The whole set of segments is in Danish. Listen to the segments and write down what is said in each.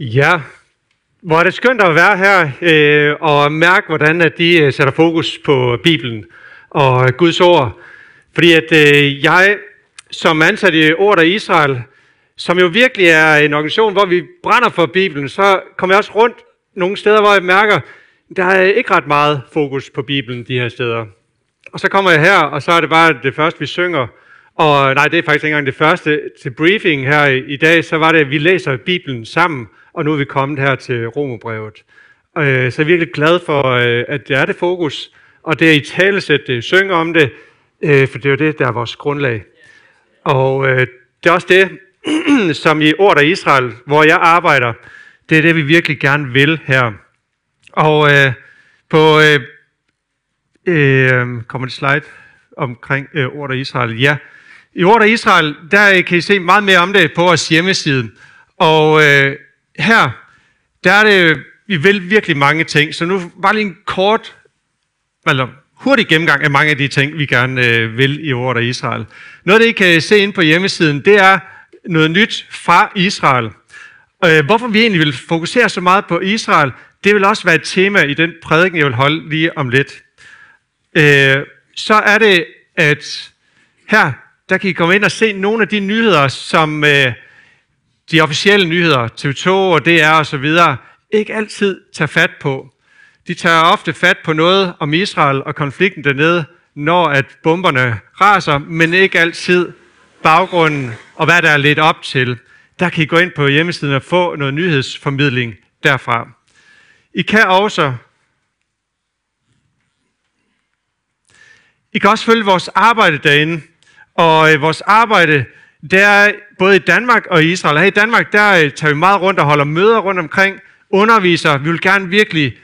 Ja, hvor er det skønt at være her og mærke, hvordan at de sætter fokus på Bibelen og Guds ord. Fordi at jeg som ansat i Ordet og Israel, som jo virkelig er en organisation, hvor vi brænder for Bibelen, så kommer jeg også rundt nogle steder, hvor jeg mærker, der er ikke ret meget fokus på Bibelen de her steder. Og så kommer jeg her, og så er det bare det første, vi synger. Og nej, det er faktisk ikke engang det første. Til briefing her i dag, så var det, at vi læser Bibelen sammen, og nu er vi kommet her til Romerbrevet. Så jeg er virkelig glad for, at det er det fokus, og det er i talesæt, det synger om det, for det er jo det, der er vores grundlag. Og det er også det, som i Ordet og Israel, hvor jeg arbejder, det er det, vi virkelig gerne vil her. Og på kommer det slide omkring Ordet og Israel? Ja. I Ordet og Israel, der kan I se meget mere om det på vores hjemmeside. Og her, der er det, vi vil virkelig mange ting. Så nu bare lige en kort, eller hurtig gennemgang af mange af de ting, vi gerne vil i Ordet og Israel. Noget det, I kan se inde på hjemmesiden, det er noget nyt fra Israel. Hvorfor vi egentlig vil fokusere så meget på Israel, det vil også være et tema i den prædiken, jeg vil holde lige om lidt. Så er det, at her, der kan I komme ind og se nogle af de nyheder, som de officielle nyheder, TV2 og DR og så videre, ikke altid tager fat på. De tager ofte fat på noget om Israel og konflikten dernede, når at bomberne raser, men ikke altid baggrunden og hvad der er lidt op til. Der kan I gå ind på hjemmesiden og få noget nyhedsformidling derfra. I kan også følge vores arbejde derinde, og vores arbejde, der både i Danmark og i Israel. Her i Danmark, der tager vi meget rundt og holder møder rundt omkring, underviser. Vi vil gerne virkelig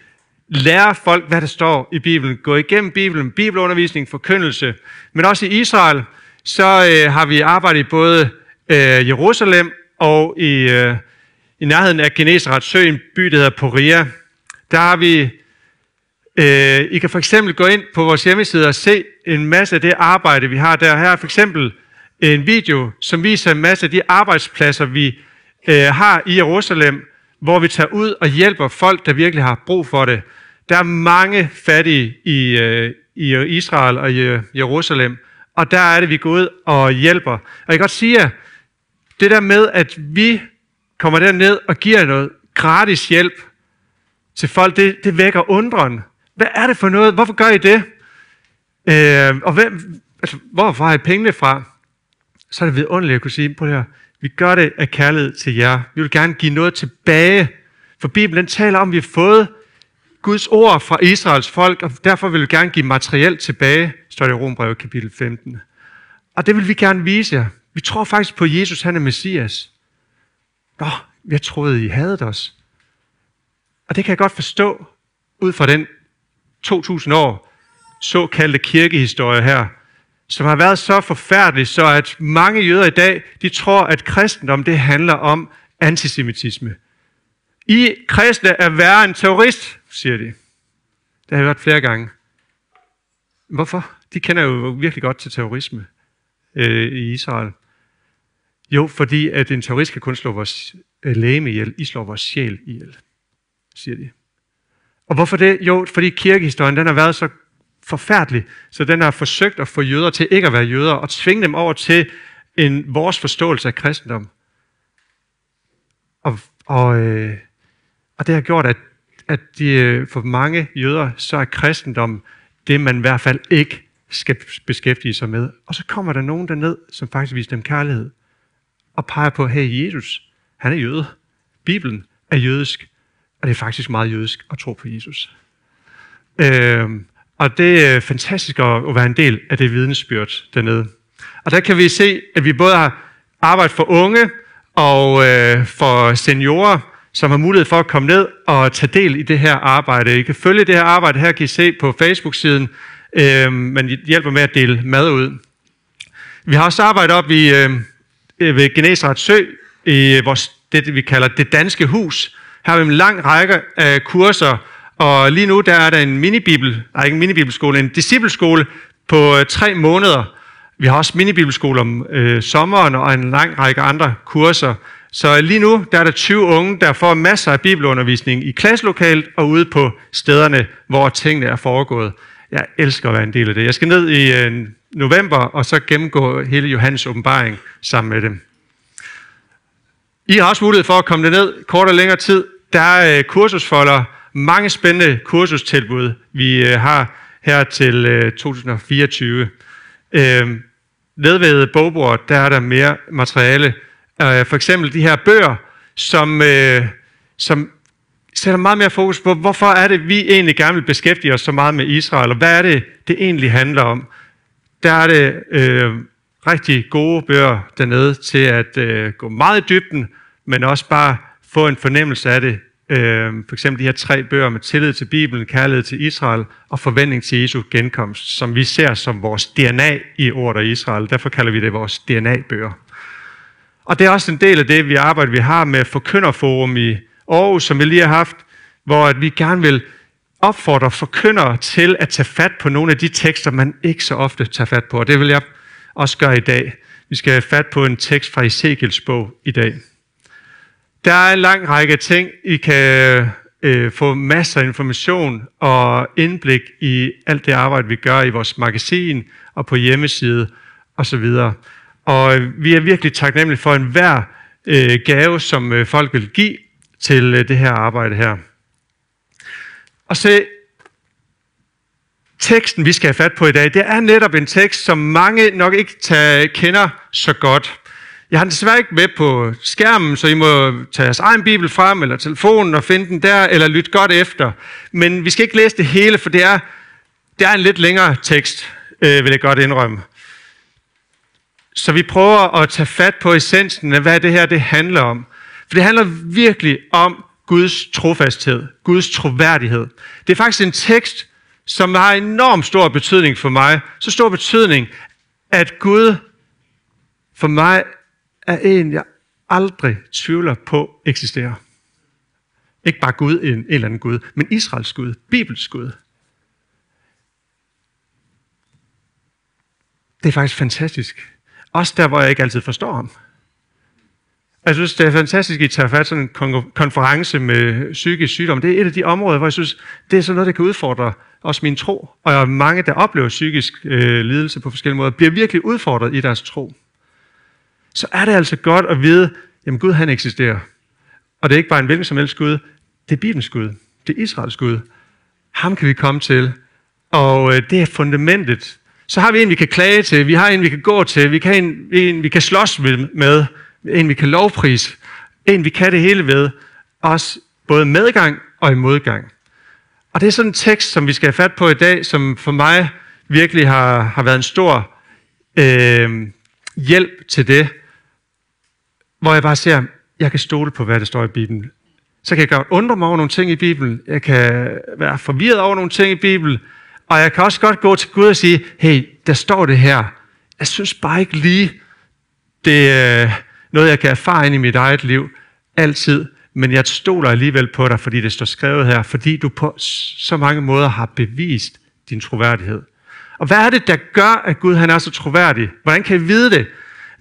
lære folk, hvad der står i Bibelen, gå igennem Bibelen, bibelundervisning, forkyndelse. Men også i Israel, så har vi arbejdet i både Jerusalem og i nærheden af Genesaret Sø, en by, der hedder Poria. Der har vi... I kan for eksempel gå ind på vores hjemmeside og se en masse af det arbejde, vi har der. Her er for eksempel en video, som viser en masse af de arbejdspladser, vi har i Jerusalem, hvor vi tager ud og hjælper folk, der virkelig har brug for det. Der er mange fattige i Israel og i Jerusalem, og der er det, vi går ud og hjælper. Og jeg kan godt sige, at det der med, at vi kommer derned og giver noget gratis hjælp til folk, det vækker undren. Hvad er det for noget? Hvorfor gør I det? Og hvorfor har I pengene fra? Så er det vidunderligt at kunne sige, prøv her, vi gør det af kærlighed til jer. Vi vil gerne give noget tilbage. For Bibelen den taler om, at vi har fået Guds ord fra Israels folk, og derfor vil vi gerne give materiel tilbage, står det i Romerbrevet kapitel 15. Og det vil vi gerne vise jer. Vi tror faktisk på, at Jesus han er Messias. Nå, jeg troede, I havde os. Og det kan jeg godt forstå, ud fra den 2000 år såkaldte kirkehistorie her, som har været så forfærdelig, så at mange jøder i dag, de tror, at kristendom det handler om antisemitisme. I kristne er værre en terrorist, siger de. Det har jeg hørt flere gange. Hvorfor? De kender jo virkelig godt til terrorisme i Israel. Jo, fordi at en terrorist kan kun slå vores legeme ihjel. I slår vores sjæl ihjel, siger de. Og hvorfor det? Jo, fordi kirkehistorien den har været så forfærdelig, så den har forsøgt at få jøder til ikke at være jøder, og tvinge dem over til vores forståelse af kristendom. Og det har gjort, at de, for mange jøder, så er kristendom det, man i hvert fald ikke skal beskæftige sig med. Og så kommer der nogen derned, som faktisk viser dem kærlighed, og peger på, hey, Jesus, han er jøde. Bibelen er jødisk. Og det er faktisk meget jødisk at tro på Jesus. Og det er fantastisk at være en del af det vidnesbyrd dernede. Og der kan vi se, at vi både har arbejdet for unge og for seniorer, som har mulighed for at komme ned og tage del i det her arbejde. I kan følge det her arbejde. Her kan I se på Facebook-siden. Man hjælper med at dele mad ud. Vi har også arbejdet op ved Genesaret Sø, i vores, det vi kalder det danske hus. Her har vi en lang række af kurser, og lige nu der er der en en discipleskole på 3 måneder. Vi har også minibibelskole om sommeren og en lang række andre kurser, Så lige nu der er der 20 unge, der får masser af bibelundervisning i klasselokalet og ude på stederne, hvor tingene er foregået. Jeg elsker at være en del af det. Jeg skal ned i november og så gennemgå hele Johannes åbenbaring sammen med dem. I har også mulighed for at komme ned kort og længere tid. Der er kursusfolder, mange spændende kursustilbud, vi har her til 2024. Nede ved bogbordet, der er der mere materiale. For eksempel de her bøger, som sætter meget mere fokus på, hvorfor er det, vi egentlig gerne vil beskæftige os så meget med Israel, og hvad er det, det egentlig handler om. Der er det rigtig gode bøger dernede til at gå meget i dybden, men også bare få en fornemmelse af det. For eksempel de her 3 bøger med tillid til Bibelen, kærlighed til Israel og forventning til Jesu genkomst, som vi ser som vores DNA i Ordet og Israel. Derfor kalder vi det vores DNA-bøger. Og det er også en del af det, vi arbejder, vi har med Forkynderforum i Aarhus, som vi lige har haft, hvor at vi gerne vil opfordre forkyndere til at tage fat på nogle af de tekster, man ikke så ofte tager fat på. Og det vil jeg også gøre i dag. Vi skal have fat på en tekst fra Ezekiels bog i dag. Der er en lang række ting. I kan få masser af information og indblik i alt det arbejde, vi gør i vores magasin og på hjemmeside osv. Og vi er virkelig taknemmelige for enhver gave, som folk vil give til det her arbejde her. Og se, teksten vi skal have fat på i dag, det er netop en tekst, som mange nok ikke kender så godt. Jeg har den desværre ikke med på skærmen, så I må tage jeres egen bibel frem, eller telefonen og finde den der, eller lytte godt efter. Men vi skal ikke læse det hele, for det er en lidt længere tekst, vil jeg godt indrømme. Så vi prøver at tage fat på essensen af, hvad det her det handler om. For det handler virkelig om Guds trofasthed, Guds troværdighed. Det er faktisk en tekst, som har enormt stor betydning for mig. Så stor betydning, at Gud for mig er en, jeg aldrig tvivler på eksisterer. Ikke bare Gud, en eller anden Gud, men Israels Gud, Bibels Gud. Det er faktisk fantastisk. Også der, hvor jeg ikke altid forstår ham. Jeg synes, det er fantastisk, at I tager fat sådan en konference med psykisk sygdom. Det er et af de områder, hvor jeg synes, det er sådan noget, der kan udfordre også min tro. Og mange, der oplever psykisk lidelse på forskellige måder, bliver virkelig udfordret i deres tro. Så er det altså godt at vide, jamen Gud han eksisterer. Og det er ikke bare en hvilken som helst Gud, det er Bibelens Gud, det er Israels Gud. Ham kan vi komme til, og det er fundamentet. Så har vi en, vi kan klage til, vi har en, vi kan gå til, vi kan en vi kan slås med, en, vi kan lovprise, en, vi kan det hele ved, også både medgang og i modgang. Og det er sådan en tekst, som vi skal have fat på i dag, som for mig virkelig har været en stor hjælp til det, hvor jeg bare ser, jeg kan stole på, hvad der står i Bibelen. Så kan jeg godt undre mig over nogle ting i Bibelen, jeg kan være forvirret over nogle ting i Bibelen, og jeg kan også godt gå til Gud og sige, hey, der står det her. Jeg synes bare ikke lige, det er noget, jeg kan erfare ind i mit eget liv altid, men jeg stoler alligevel på dig, fordi det står skrevet her, fordi du på så mange måder har bevist din troværdighed. Og hvad er det, der gør, at Gud han er så troværdig? Hvordan kan jeg vide det?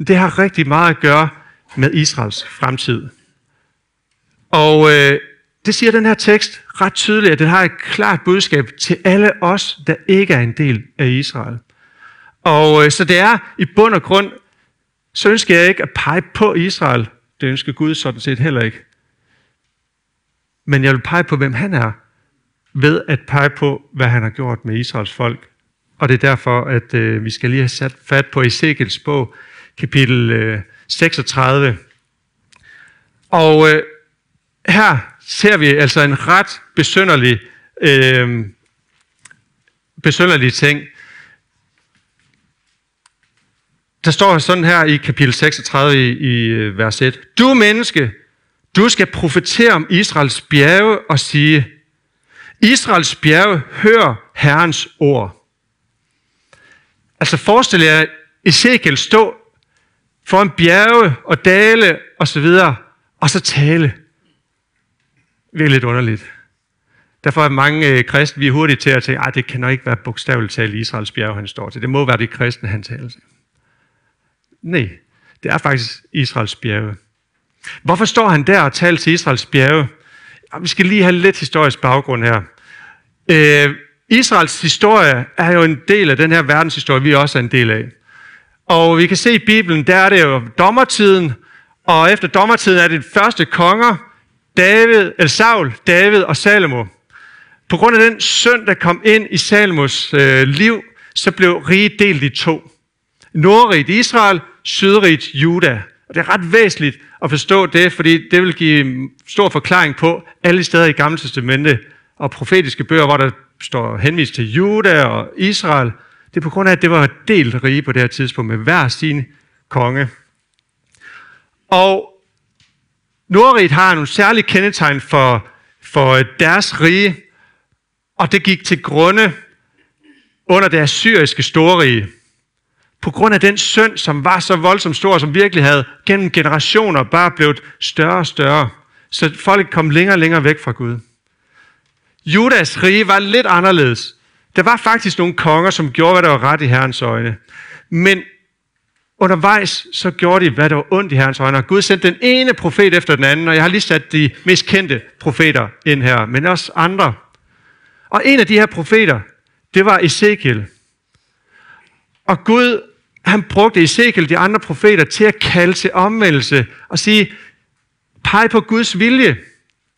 Det har rigtig meget at gøre med Israels fremtid. Og det siger den her tekst ret tydeligt, at den har et klart budskab til alle os, der ikke er en del af Israel. Og så det er i bund og grund, så ønsker jeg ikke at pege på Israel. Det ønsker Gud sådan set heller ikke. Men jeg vil pege på, hvem han er, ved at pege på, hvad han har gjort med Israels folk. Og det er derfor, at vi skal lige have sat fat på Ezekiels bog, kapitel 36. Og her ser vi altså en ret besynderlig ting. Der står sådan her i kapitel 36 i vers 1. Du menneske, du skal profetere om Israels bjerge og sige, Israels bjerge, hør Herrens ord. Altså forestil jer Ezekiel stå foran bjerge og dale og så videre, og så tale. Virkelig lidt underligt. Derfor er mange kristne, vi er hurtige til at tænke, det kan nok ikke være bogstaveligt talt Israels bjerge, han står til. Det må være det kristne, han taler til. Nej, det er faktisk Israels bjerge. Hvorfor står han der og taler til Israels bjerge? Vi skal lige have lidt historisk baggrund her. Israels historie er jo en del af den her verdenshistorie, vi også er en del af. Og vi kan se i Bibelen, der er det jo dommertiden, og efter dommertiden er det første konger, Saul, David og Salomo. På grund af den synd, der kom ind i Salomos liv, så blev riget delt i to. Nordriget Israel, sydriget Juda. Og det er ret væsentligt at forstå det, fordi det vil give stor forklaring på alle steder i Gamle Testamente og profetiske bøger, hvor der står henvist til Juda og Israel. Det er på grund af, at det var et delt rige på det her tidspunkt med hver sin konge. Og nordriget har nogle særlige kendetegn for deres rige, og det gik til grunde under det assyriske storrige. På grund af den synd, som var så voldsomt stor, som virkelig havde gennem generationer bare blevet større og større, så folk kom længere og længere væk fra Gud. Judas rige var lidt anderledes. Der var faktisk nogle konger, som gjorde, hvad der var ret i Herrens øjne. Men undervejs, så gjorde de, hvad der var ondt i Herrens øjne. Og Gud sendte den ene profet efter den anden, og jeg har lige sat de mest kendte profeter ind her, men også andre. Og en af de her profeter, det var Ezekiel. Og Gud, han brugte Ezekiel, de andre profeter, til at kalde til omvendelse og sige, pege på Guds vilje,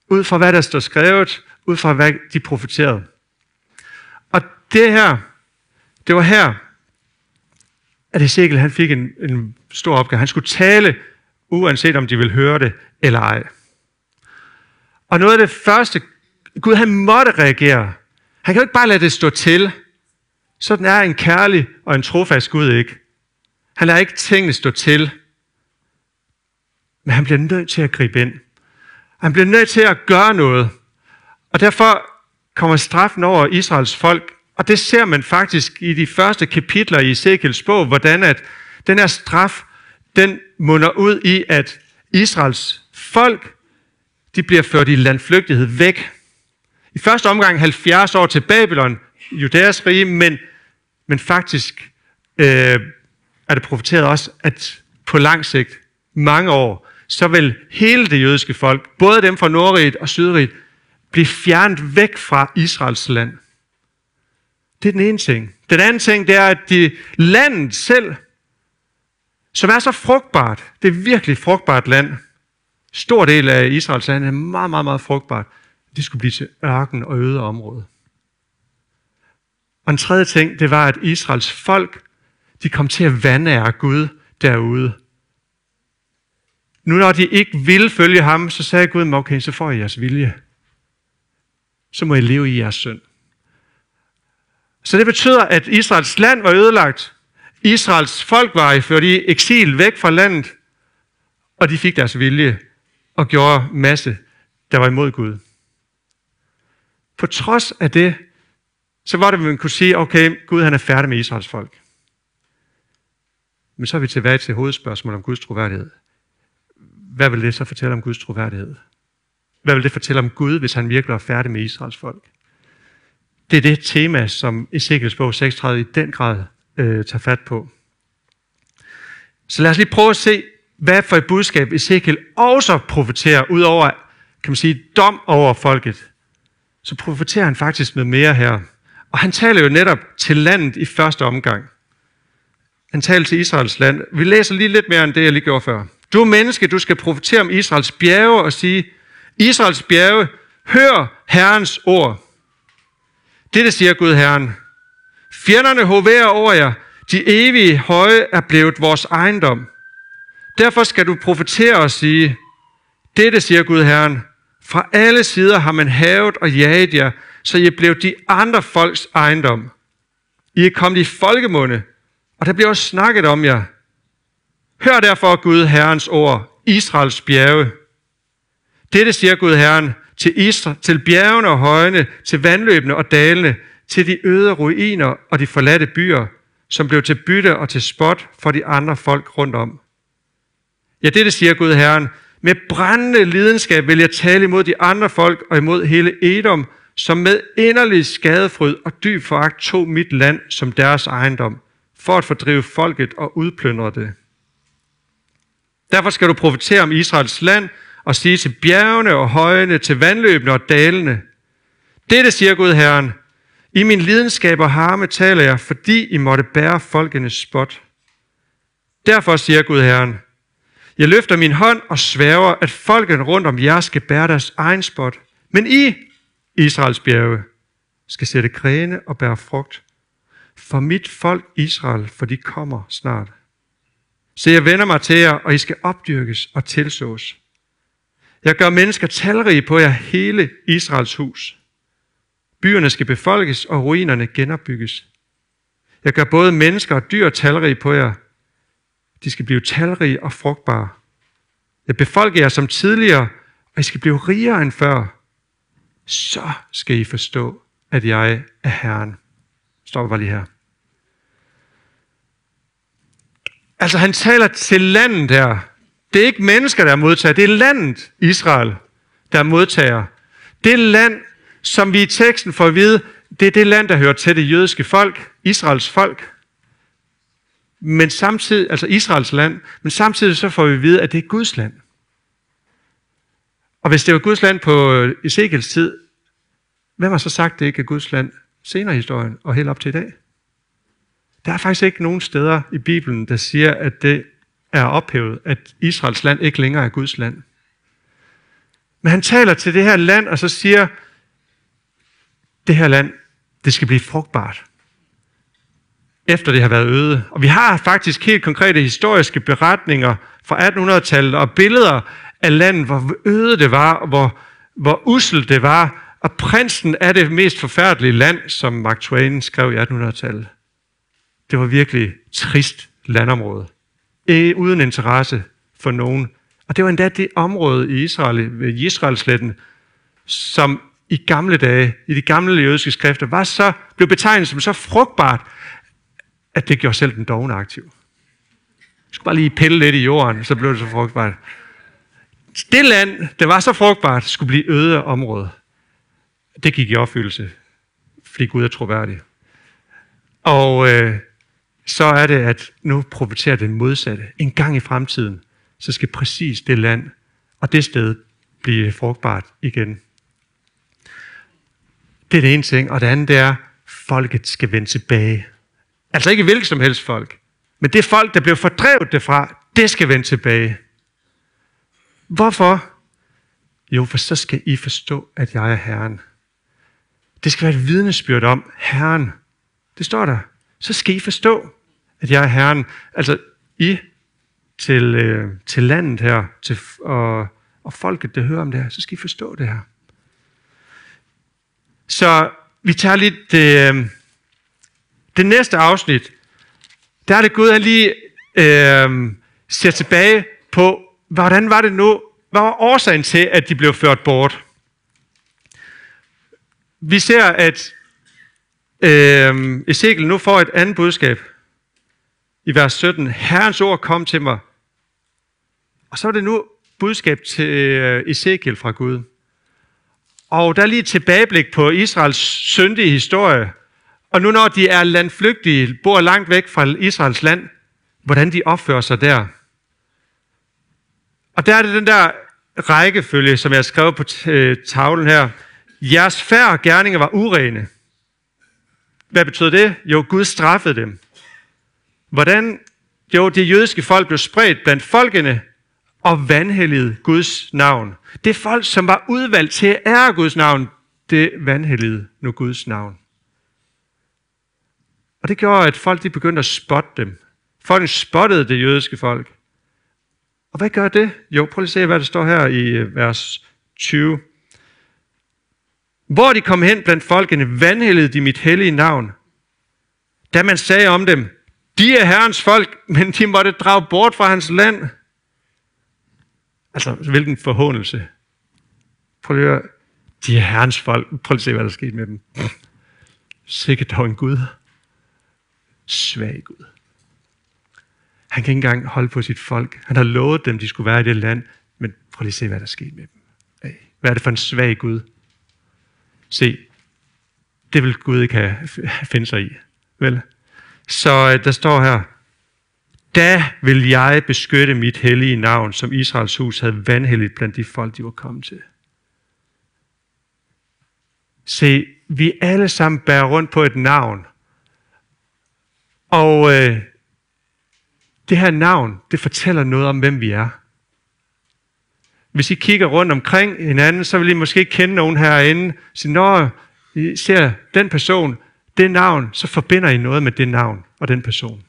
ud fra hvad der står skrevet, ud fra hvad de profeterede. Og det her, det var her, at Ezekiel han fik en stor opgave. Han skulle tale, uanset om de ville høre det eller ej. Og noget af det første, Gud han måtte reagere. Han kan jo ikke bare lade det stå til. Sådan er en kærlig og en trofast Gud ikke. Han lader ikke tingene stå til. Men han bliver nødt til at gribe ind. Han bliver nødt til at gøre noget. Og derfor kommer straffen over Israels folk. Og det ser man faktisk i de første kapitler i Ezekiels bog, hvordan at den her straf, den munder ud i, at Israels folk, de bliver ført i landflygtighed væk. I første omgang 70 år til Babylon, Judæas rige, men faktisk er det profeteret også, at på lang sigt, mange år, så vil hele det jødiske folk, både dem fra nordriget og sydriget, blive fjernet væk fra Israels land. Det er den ene ting. Den anden ting, det er, at landet selv, som er så frugtbart, det er virkelig frugtbart land. Stor del af Israels land er meget, meget, meget frugtbart. Det skulle blive til ørken og øde område. Og en tredje ting, det var, at Israels folk, de kom til at vanære Gud derude. Nu når de ikke ville følge ham, så sagde Gud, okay, så får I jeres vilje. Så må I leve i jeres synd. Så det betyder, at Israels land var ødelagt. Israels folk var ført i eksil væk fra landet. Og de fik deres vilje og gjorde masse, der var imod Gud. På trods af det, så var det, man kunne sige, okay, Gud han er færdig med Israels folk. Men så er vi tilbage til hovedspørgsmålet om Guds troværdighed. Hvad vil det så fortælle om Guds troværdighed? Hvad vil det fortælle om Gud, hvis han virkelig er færdig med Israels folk? Det er det tema, som Ezekiels bog 36 i den grad tager fat på. Så lad os lige prøve at se, hvad for et budskab Ezekiel også profeterer, udover, kan man sige, dom over folket. Så profeterer han faktisk med mere her. Og han taler jo netop til landet i første omgang. Han taler til Israels land. Vi læser lige lidt mere end det, jeg lige gjorde før. Du menneske, du skal profetere om Israels bjerge og sige, Israels bjerge, hør Herrens ord. Dette siger Gud Herren. Fjenderne hoverer over jer. De evige høje er blevet vores ejendom. Derfor skal du profetere og sige, dette siger Gud Herren. Fra alle sider har man havet og jaget jer, så I blev de andre folks ejendom. I er kommet i folkemunde, og der bliver også snakket om jer. Hør derfor Gud Herrens ord, Israels bjerge. Dette siger Gud Herren til bjergene og højene, til vandløbene og dalene, til de øde ruiner og de forladte byer, som blev til bytte og til spot for de andre folk rundt om. Ja, dette siger Gud Herren. Med brændende lidenskab vil jeg tale imod de andre folk og imod hele Edom, som med inderlig skadefryd og dyb foragt tog mit land som deres ejendom, for at fordrive folket og udplyndre det. Derfor skal du profetere om Israels land og sige til bjergene og højene, til vandløbene og dalene. Dette siger Gud Herren. I min lidenskab og harme taler jeg, fordi I måtte bære folkenes spot. Derfor siger Gud Herren. Jeg løfter min hånd og sværger, at folken rundt om jer skal bære deres egen spot. Men I, Israels bjerge, skal sætte grene og bære frugt. For mit folk Israel, for de kommer snart. Så jeg vender mig til jer, og I skal opdyrkes og tilsås. Jeg gør mennesker talrige på jer hele Israels hus. Byerne skal befolkes, og ruinerne genopbygges. Jeg gør både mennesker og dyr talrige på jer. De skal blive talrige og frugtbare. Jeg befolker jer som tidligere, og I skal blive rigere end før. Så skal I forstå, at jeg er Herren. Stopper bare lige her. Altså han taler til landet her. Det er ikke mennesker, der er modtager. Det er landet Israel, der er modtager. Det land, som vi i teksten får at vide, det er det land, der hører til det jødiske folk, Israels folk. Men samtidig, altså Israels land, men samtidig så får vi at vide, at det er Guds land. Og hvis det var Guds land på Ezekiels tid, hvem har så sagt, det ikke er Guds land senere i historien og helt op til i dag? Der er faktisk ikke nogen steder i Bibelen, der siger, at det er ophævet, at Israels land ikke længere er Guds land. Men han taler til det her land, og så siger, det her land, det skal blive frugtbart, efter det har været øde. Og vi har faktisk helt konkrete historiske beretninger fra 1800-tallet og billeder af landet, hvor øde det var, og hvor usselt det var. Og prinsen af det mest forfærdelige land, som Mark Twain skrev i 1800-tallet. Det var virkelig trist landområde. Uden interesse for nogen. Og det var endda det område i Israel, ved Israelsletten, som i gamle dage, i de gamle jødiske skrifter, blev betegnet som så frugtbart, at det gjorde selv den dovne aktiv. Jeg skulle bare lige pille lidt i jorden, så blev det så frugtbart. Det land, der var så frugtbart, skulle blive øde område. Det gik i opfyldelse, fordi Gud er troværdig. Og så er det, at nu profeterer den modsatte. En gang i fremtiden, så skal præcis det land og det sted blive frugtbart igen. Det er det ene ting. Og det andet er, folket skal vende tilbage. Altså ikke hvilket som helst folk. Men det folk, der blev fordrevet derfra, det skal vende tilbage. Hvorfor? Jo, for så skal I forstå, at jeg er Herren. Det skal være et vidnesbyrd om Herren. Det står der. Så skal I forstå, at jeg er Herren. Altså I til landet her, og folket, der hører om det her, så skal I forstå det her. Så vi tager lidt det næste afsnit. Der er det Gud, han lige ser tilbage på, hvordan var det nu? Hvad var årsagen til, at de blev ført bort? Vi ser, at Ezekiel nu får et andet budskab. I vers 17. Herrens ord kom til mig. Og så er det nu budskab til Ezekiel fra Gud. Og der er lige et tilbageblik på Israels syndige historie. Og nu når de er landflygtige, bor langt væk fra Israels land, hvordan de opfører sig der. Og der er det den der rækkefølge, som jeg skrev på tavlen her. Jeres færd og gerninger var urene. Hvad betød det? Jo, Gud straffede dem. Hvordan? Jo, det jødiske folk blev spredt blandt folkene og vanhelligede Guds navn. Det folk, som var udvalgt til at ære Guds navn, det vanhelligede nu Guds navn. Og det gjorde, at folk de begyndte at spotte dem. Folk spottede det jødiske folk. Og hvad gør det? Jo, prøv lige at se, hvad der står her i vers 20. Hvor de kom hen blandt folkene, vanhelligede de mit hellige navn. Da man sagde om dem, de er Herrens folk, men de måtte drage bort fra hans land. Altså, hvilken forhånelse. Prøv lige at høre. De er Herrens folk. Prøv lige at se, hvad der skete med dem. Sikkert dog en Gud. Svag Gud. Han kan ikke engang holde på sit folk. Han har lovet dem, de skulle være i det land. Men prøv lige at se, hvad der skete med dem. Hvad er det for en svag Gud? Se, det vil Gud ikke have, finde sig i. Vel? Så der står her, Da vil jeg beskytte mit hellige navn, som Israels hus havde vanhelligt blandt de folk, de var kommet til. Se, vi alle sammen bærer rundt på et navn. Og det her navn, det fortæller noget om, hvem vi er. Hvis I kigger rundt omkring hinanden, så vil I måske kende nogen herinde. Så når I ser den person, det navn, så forbinder I noget med det navn og den person.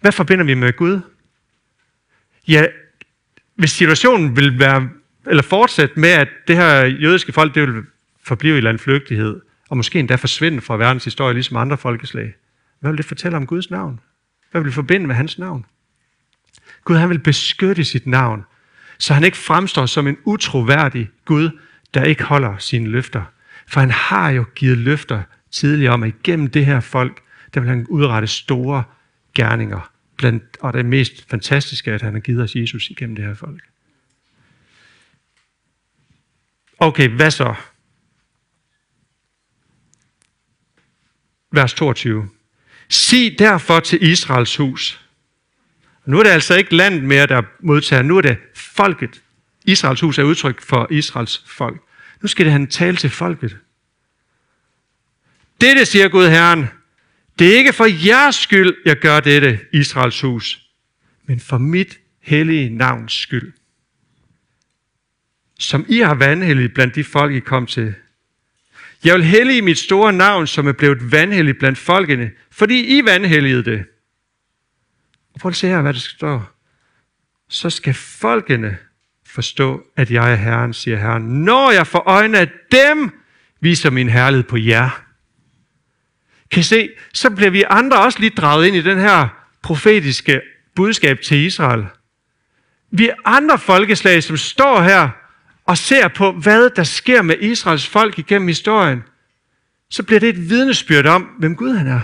Hvad forbinder vi med Gud? Ja, hvis situationen vil være, eller fortsætte med, at det her jødiske folk, det vil forblive i landflygtighed, og måske endda forsvinde fra verdens historie, ligesom andre folkeslag. Hvad vil det fortælle om Guds navn? Hvad vil det forbinde med hans navn? Gud, han vil beskytte sit navn, så han ikke fremstår som en utroværdig Gud, der ikke holder sine løfter. For han har jo givet løfter tidligere om, at igennem det her folk, der vil han udrette store gerninger. Og det mest fantastiske er, at han har givet os Jesus igennem det her folk. Okay, hvad så? Vers 22. Sig derfor til Israels hus. Nu er det altså ikke landet mere, der modtager. Nu er det folket. Israels hus er udtryk for Israels folk. Nu skal han tale til folket. Dette siger Gud Herren. Det er ikke for jeres skyld, jeg gør dette, Israels hus, men for mit hellige navns skyld. Som I har vanhelligt blandt de folk, I kom til. Jeg vil hellige mit store navn, som er blevet vanhelligt blandt folkene, fordi I vanhelligede det. Og prøv at se her, hvad der står. Så skal folkene forstå, at jeg er Herren, siger Herren. Når jeg får øjne af dem, viser min herlighed på jer. Kan I se, så bliver vi andre også lige draget ind i den her profetiske budskab til Israel. Vi er andre folkeslag, som står her og ser på, hvad der sker med Israels folk igennem historien. Så bliver det et vidnesbyrd om, hvem Gud han er.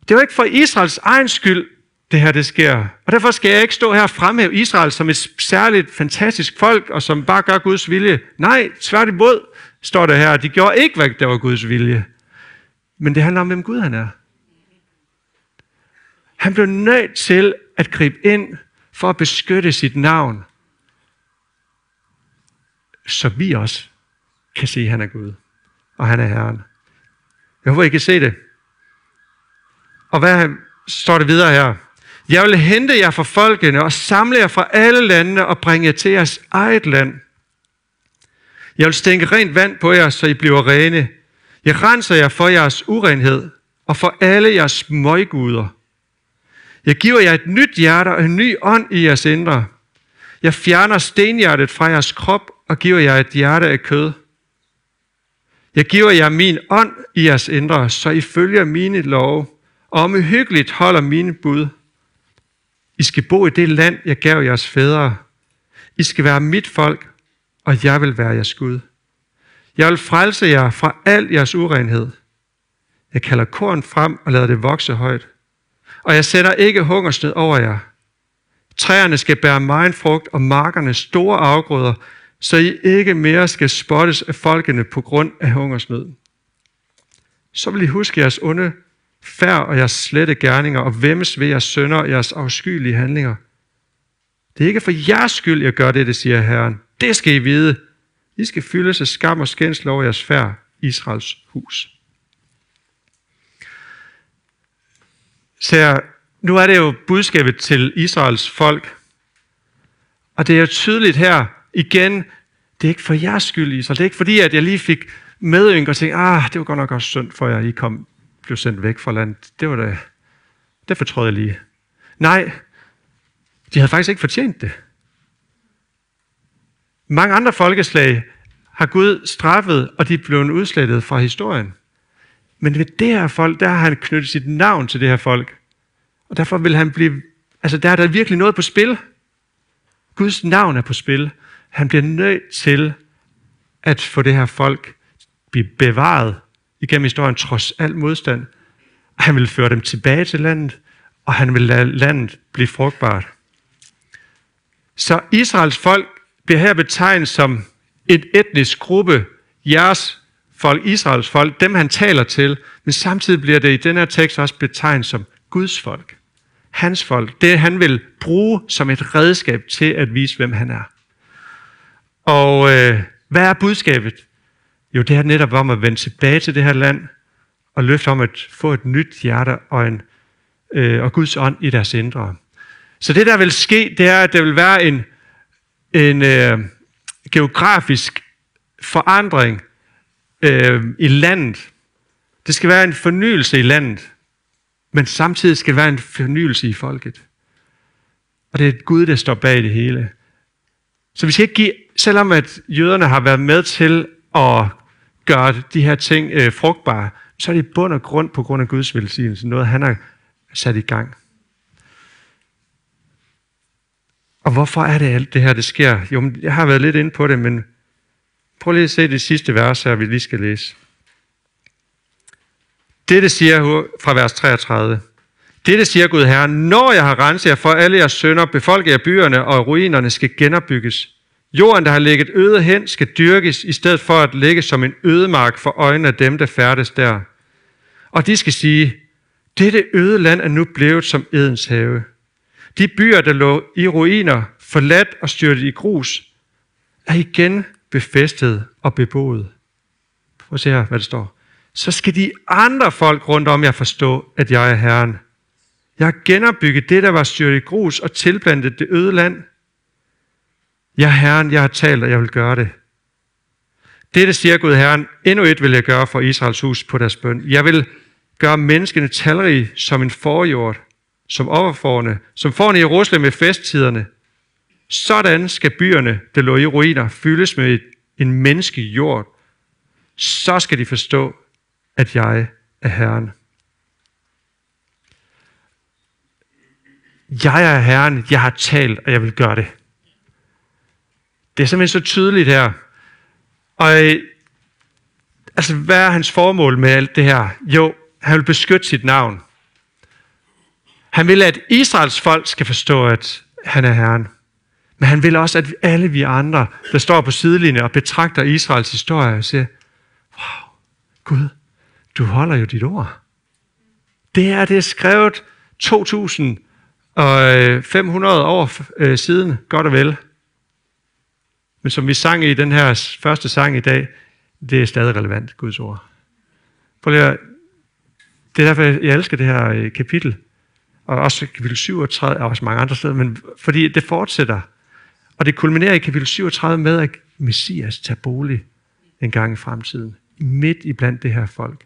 Det er jo ikke for Israels egen skyld, det her det sker. Og derfor skal jeg ikke stå her og fremhæve Israel som et særligt fantastisk folk, og som bare gør Guds vilje. Nej, tværtimod står der her, de gjorde ikke, hvad der var Guds vilje. Men det handler om, hvem Gud han er. Han blev nødt til at gribe ind for at beskytte sit navn, så vi også kan se, at han er Gud, og han er Herren. Jeg håber, I kan se det. Og hvad står det videre her? Jeg vil hente jer fra folkene og samle jer fra alle landene og bringe jer til jeres eget land. Jeg vil stænke rent vand på jer, så I bliver rene. Jeg renser jer for jeres urenhed og for alle jeres smøguder. Jeg giver jer et nyt hjerte og en ny ånd i jeres indre. Jeg fjerner stenhjertet fra jeres krop og giver jer et hjerte af kød. Jeg giver jer min ånd i jeres indre, så I følger mine love og omhyggeligt holder mine bud. I skal bo i det land, jeg gav jeres fædre. I skal være mit folk, og jeg vil være jeres Gud. Jeg vil frelse jer fra al jeres urenhed. Jeg kalder korn frem og lader det vokse højt. Og jeg sætter ikke hungersnød over jer. Træerne skal bære megen frugt og markerne store afgrøder, så I ikke mere skal spottes af folkene på grund af hungersnød. Så vil I huske jeres onde færd og jeres slette gerninger og væmmes ved jeres synder og jeres afskyelige handlinger. Det er ikke for jeres skyld, jeg gør det, siger Herren. Det skal I vide. I skal fyldes af skam og skændsel over jeres færd, Israels hus. Så nu er det jo budskabet til Israels folk. Og det er jo tydeligt her igen, det er ikke for jeres skyld, Israel. Det er ikke fordi, at jeg lige fik medynk og tænkte, det var godt nok også synd for jer, I kom. Blev sendt væk fra landet. Det var det. Det fortrød jeg lige. Nej, de havde faktisk ikke fortjent det. Mange andre folkeslag har Gud straffet, og de er blevet udslettet fra historien. Men ved det her folk, der har han knyttet sit navn til det her folk. Og derfor vil han blive... Altså, der er der virkelig noget på spil. Guds navn er på spil. Han bliver nødt til at få det her folk blive bevaret igennem historien, trods al modstand. Han vil føre dem tilbage til landet, og han vil lade landet blive frugtbart. Så Israels folk bliver her betegnet som et etnisk gruppe, jeres folk, Israels folk, dem han taler til, men samtidig bliver det i den her tekst også betegnet som Guds folk. Hans folk. Det han vil bruge som et redskab til at vise, hvem han er. Og hvad er budskabet? Jo, det er netop om at vende tilbage til det her land, og løfte om at få et nyt hjerte og, og Guds ånd i deres indre. Så det, der vil ske, det er, at der vil være en geografisk forandring i landet. Det skal være en fornyelse i landet, men samtidig skal det være en fornyelse i folket. Og det er Gud, der står bag det hele. Så vi skal ikke give, selvom at jøderne har været med til at gøre de her ting frugtbare, så er det i bund og grund på grund af Guds velsignelse, noget han har sat i gang. Og hvorfor er det alt det her, det sker? Jo, jeg har været lidt inde på det, men prøv lige at se det sidste vers her, vi lige skal læse. Det siger fra vers 33. Det siger Gud Herre, når jeg har renset jer for alle jeres synder, befolket jer byerne, og ruinerne skal genopbygges. Jorden, der har ligget øde hen, skal dyrkes, i stedet for at ligge som en ødemark for øjnene af dem, der færdes der. Og de skal sige, dette øde land er nu blevet som Edens have. De byer, der lå i ruiner, forladt og styrtet i grus, er igen befæstet og beboet. Prøv at se her, hvad det står. Så skal de andre folk rundt om jer forstå, at jeg er Herren. Jeg har genopbygget det, der var styrtet i grus, og tilplantet det øde land. Jeg Herren, jeg har talt, og jeg vil gøre det. Dette siger Gud Herren, endnu et vil jeg gøre for Israels hus på deres bøn. Jeg vil gøre menneskene talrige som en forjord, som offerfårene, som fårene i Jerusalem med festtiderne. Sådan skal byerne, der lå i ruiner, fyldes med en menneskejord. Så skal de forstå, at jeg er Herren. Jeg er Herren, jeg har talt, og jeg vil gøre det. Det er simpelthen så tydeligt her. Og altså, hvad er hans formål med alt det her? Jo, han vil beskytte sit navn. Han vil, at Israels folk skal forstå, at han er Herren. Men han vil også, at alle vi andre, der står på sidelinjen og betragter Israels historie, og siger, wow, Gud, du holder jo dit ord. Det er skrevet 2500 år siden, godt og vel. Men som vi sang i den her første sang i dag, det er stadig relevant, Guds ord. Prøv lige at, det er derfor, jeg elsker det her kapitel. Og også kapitel 37, og også mange andre steder, men fordi det fortsætter. Og det kulminerer i kapitel 37 med, at Messias tager bolig en gang i fremtiden. Midt i blandt det her folk.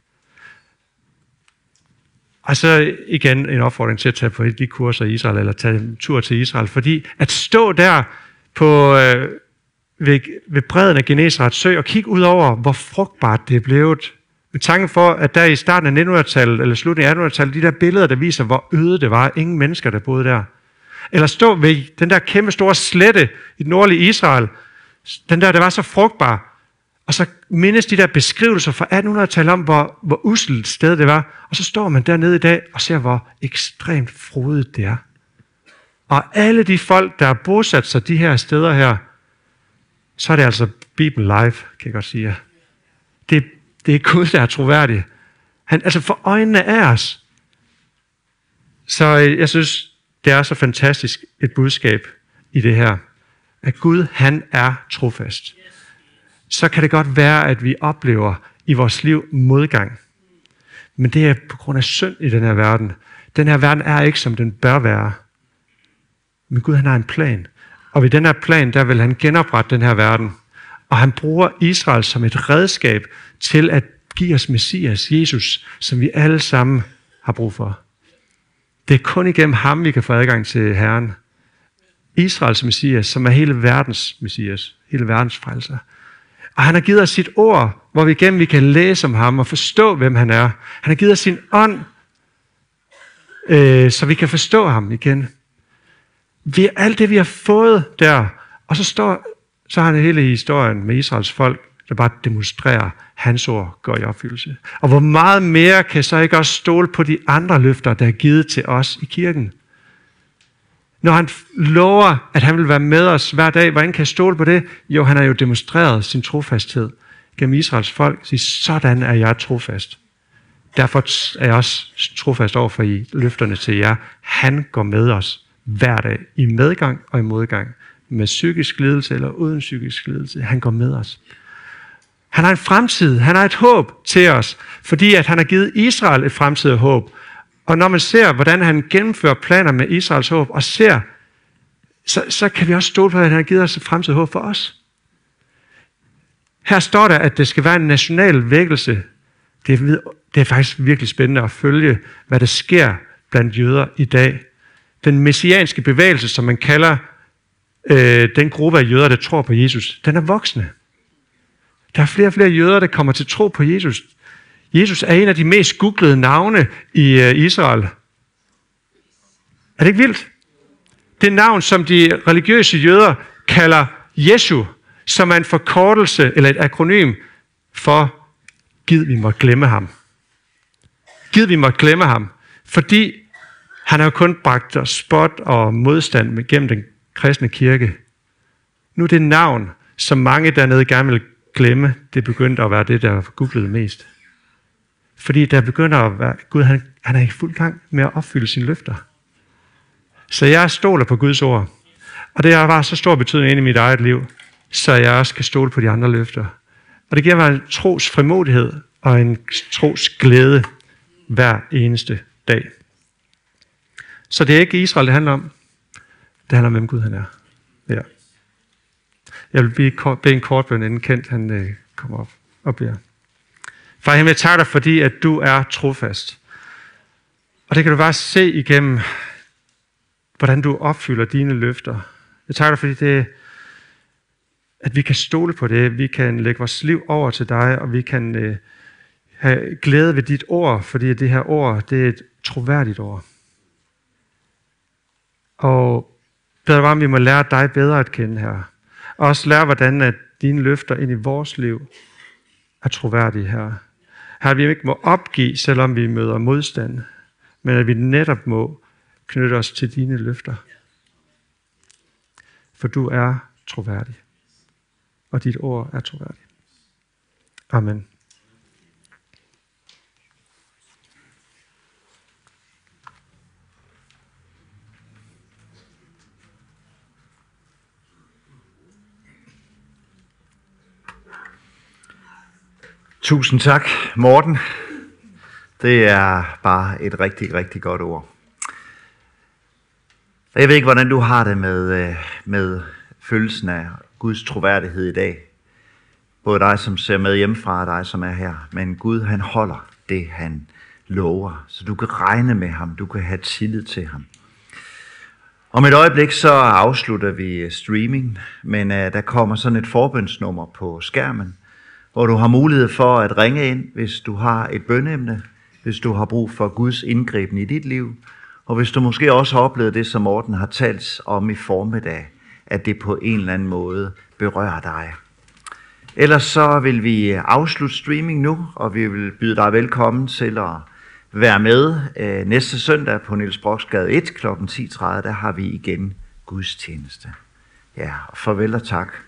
Og så igen en opfordring til at tage på de kurser i Israel, eller tage en tur til Israel. Fordi at stå der på... ved bredden af Genesaret Sø, og kigge ud over, hvor frugtbart det er blevet. Med tanke for, at der i starten af 1900-tallet, eller slutningen af 1800-tallet, de der billeder, der viser, hvor øde det var. Ingen mennesker, der boede der. Eller stå ved den der kæmpe store slette i det nordlige Israel. Den der var så frugtbar. Og så mindes de der beskrivelser fra 1800-tallet om, hvor usselt sted det var. Og så står man dernede i dag, og ser, hvor ekstremt frodigt det er. Og alle de folk, der har bosat sig de her steder her, så er det altså Bibelen live, kan jeg godt sige. Det er Gud, der er troværdig. Han, altså for øjnene af os. Så jeg synes, det er så fantastisk et budskab i det her. At Gud, han er trofast. Så kan det godt være, at vi oplever i vores liv modgang. Men det er på grund af synd i den her verden. Den her verden er ikke, som den bør være. Men Gud, han har en plan. Og ved den her plan, der vil han genoprette den her verden. Og han bruger Israel som et redskab til at give os Messias, Jesus, som vi alle sammen har brug for. Det er kun igennem ham, vi kan få adgang til Herren. Israels Messias, som er hele verdens Messias, hele verdens frelser. Og han har givet os sit ord, hvor vi igennem vi kan læse om ham og forstå, hvem han er. Han har givet os sin ånd, så vi kan forstå ham igen. Vi, alt det, vi har fået der, og så har han hele historien med Israels folk, der bare demonstrerer, hans ord går i opfyldelse. Og hvor meget mere kan så ikke også stole på de andre løfter, der er givet til os i kirken? Når han lover, at han vil være med os hver dag, hvordan kan jeg stole på det? Jo, han har jo demonstreret sin trofasthed gennem Israels folk. Sige, sådan er jeg trofast. Derfor er jeg også trofast over for I løfterne til jer. Han går med os hver dag i medgang og i modgang. Med psykisk lidelse eller uden psykisk lidelse. Han går med os. Han har en fremtid. Han har et håb til os. Fordi at han har givet Israel et fremtidigt håb. Og når man ser, hvordan han gennemfører planer med Israels håb, og ser, så kan vi også stole på, at han har givet os et fremtidigt håb for os. Her står der, at det skal være en national vækkelse. Det er faktisk virkelig spændende at følge, hvad der sker blandt jøder i dag. Den messianske bevægelse, som man kalder den gruppe af jøder, der tror på Jesus, den er voksende. Der er flere og flere jøder, der kommer til tro på Jesus. Jesus er en af de mest googlede navne i Israel. Er det ikke vildt? Det navn, som de religiøse jøder kalder Jeshu, som er en forkortelse eller et akronym for Gid vi måtte glemme ham. Gid vi måtte glemme ham. Fordi han har jo kun bragt os spot og modstand gennem den kristne kirke. Nu er det navn, som mange dernede gerne vil glemme, det begyndte at være det, der googlede mest. Fordi der begynder at være, Gud han er i fuld gang med at opfylde sine løfter. Så jeg stoler på Guds ord. Og det har bare så stor betydning inde i mit eget liv, så jeg også kan stole på de andre løfter. Og det giver mig en tros frimodighed og en tros glæde hver eneste dag. Så det er ikke Israel, det handler om. Det handler om, hvem Gud han er. Ja. Jeg vil bede en kort bøn, inden Kent han kommer op og beder. Far himmel, jeg takker dig, fordi at du er trofast. Og det kan du bare se igennem, hvordan du opfylder dine løfter. Jeg takker dig, fordi det at vi kan stole på det, vi kan lægge vores liv over til dig, og vi kan have glæde ved dit ord, fordi det her ord, det er et troværdigt ord. Og bedre bare, om vi må lære dig bedre at kende her. Og også lære, hvordan at dine løfter ind i vores liv er troværdige her. Her vi ikke må opgive, selvom vi møder modstand, men at vi netop må knytte os til dine løfter. For du er troværdig. Og dit ord er troværdigt. Amen. Tusind tak, Morten. Det er bare et rigtig, rigtig godt ord. Jeg ved ikke, hvordan du har det med følelsen af Guds troværdighed i dag. Både dig, som ser med hjemmefra, og dig, som er her. Men Gud, han holder det, han lover. Så du kan regne med ham. Du kan have tillid til ham. Om et øjeblik, så afslutter vi streaming. Men der kommer sådan et forbønsnummer på skærmen, hvor du har mulighed for at ringe ind, hvis du har et bønneemne, hvis du har brug for Guds indgriben i dit liv, og hvis du måske også har oplevet det, som Morten har talt om i formiddag, at det på en eller anden måde berører dig. Ellers så vil vi afslutte streaming nu, og vi vil byde dig velkommen til at være med næste søndag på Niels Broksgade 1 kl. 10:30. Der har vi igen gudstjeneste. Ja, og farvel og tak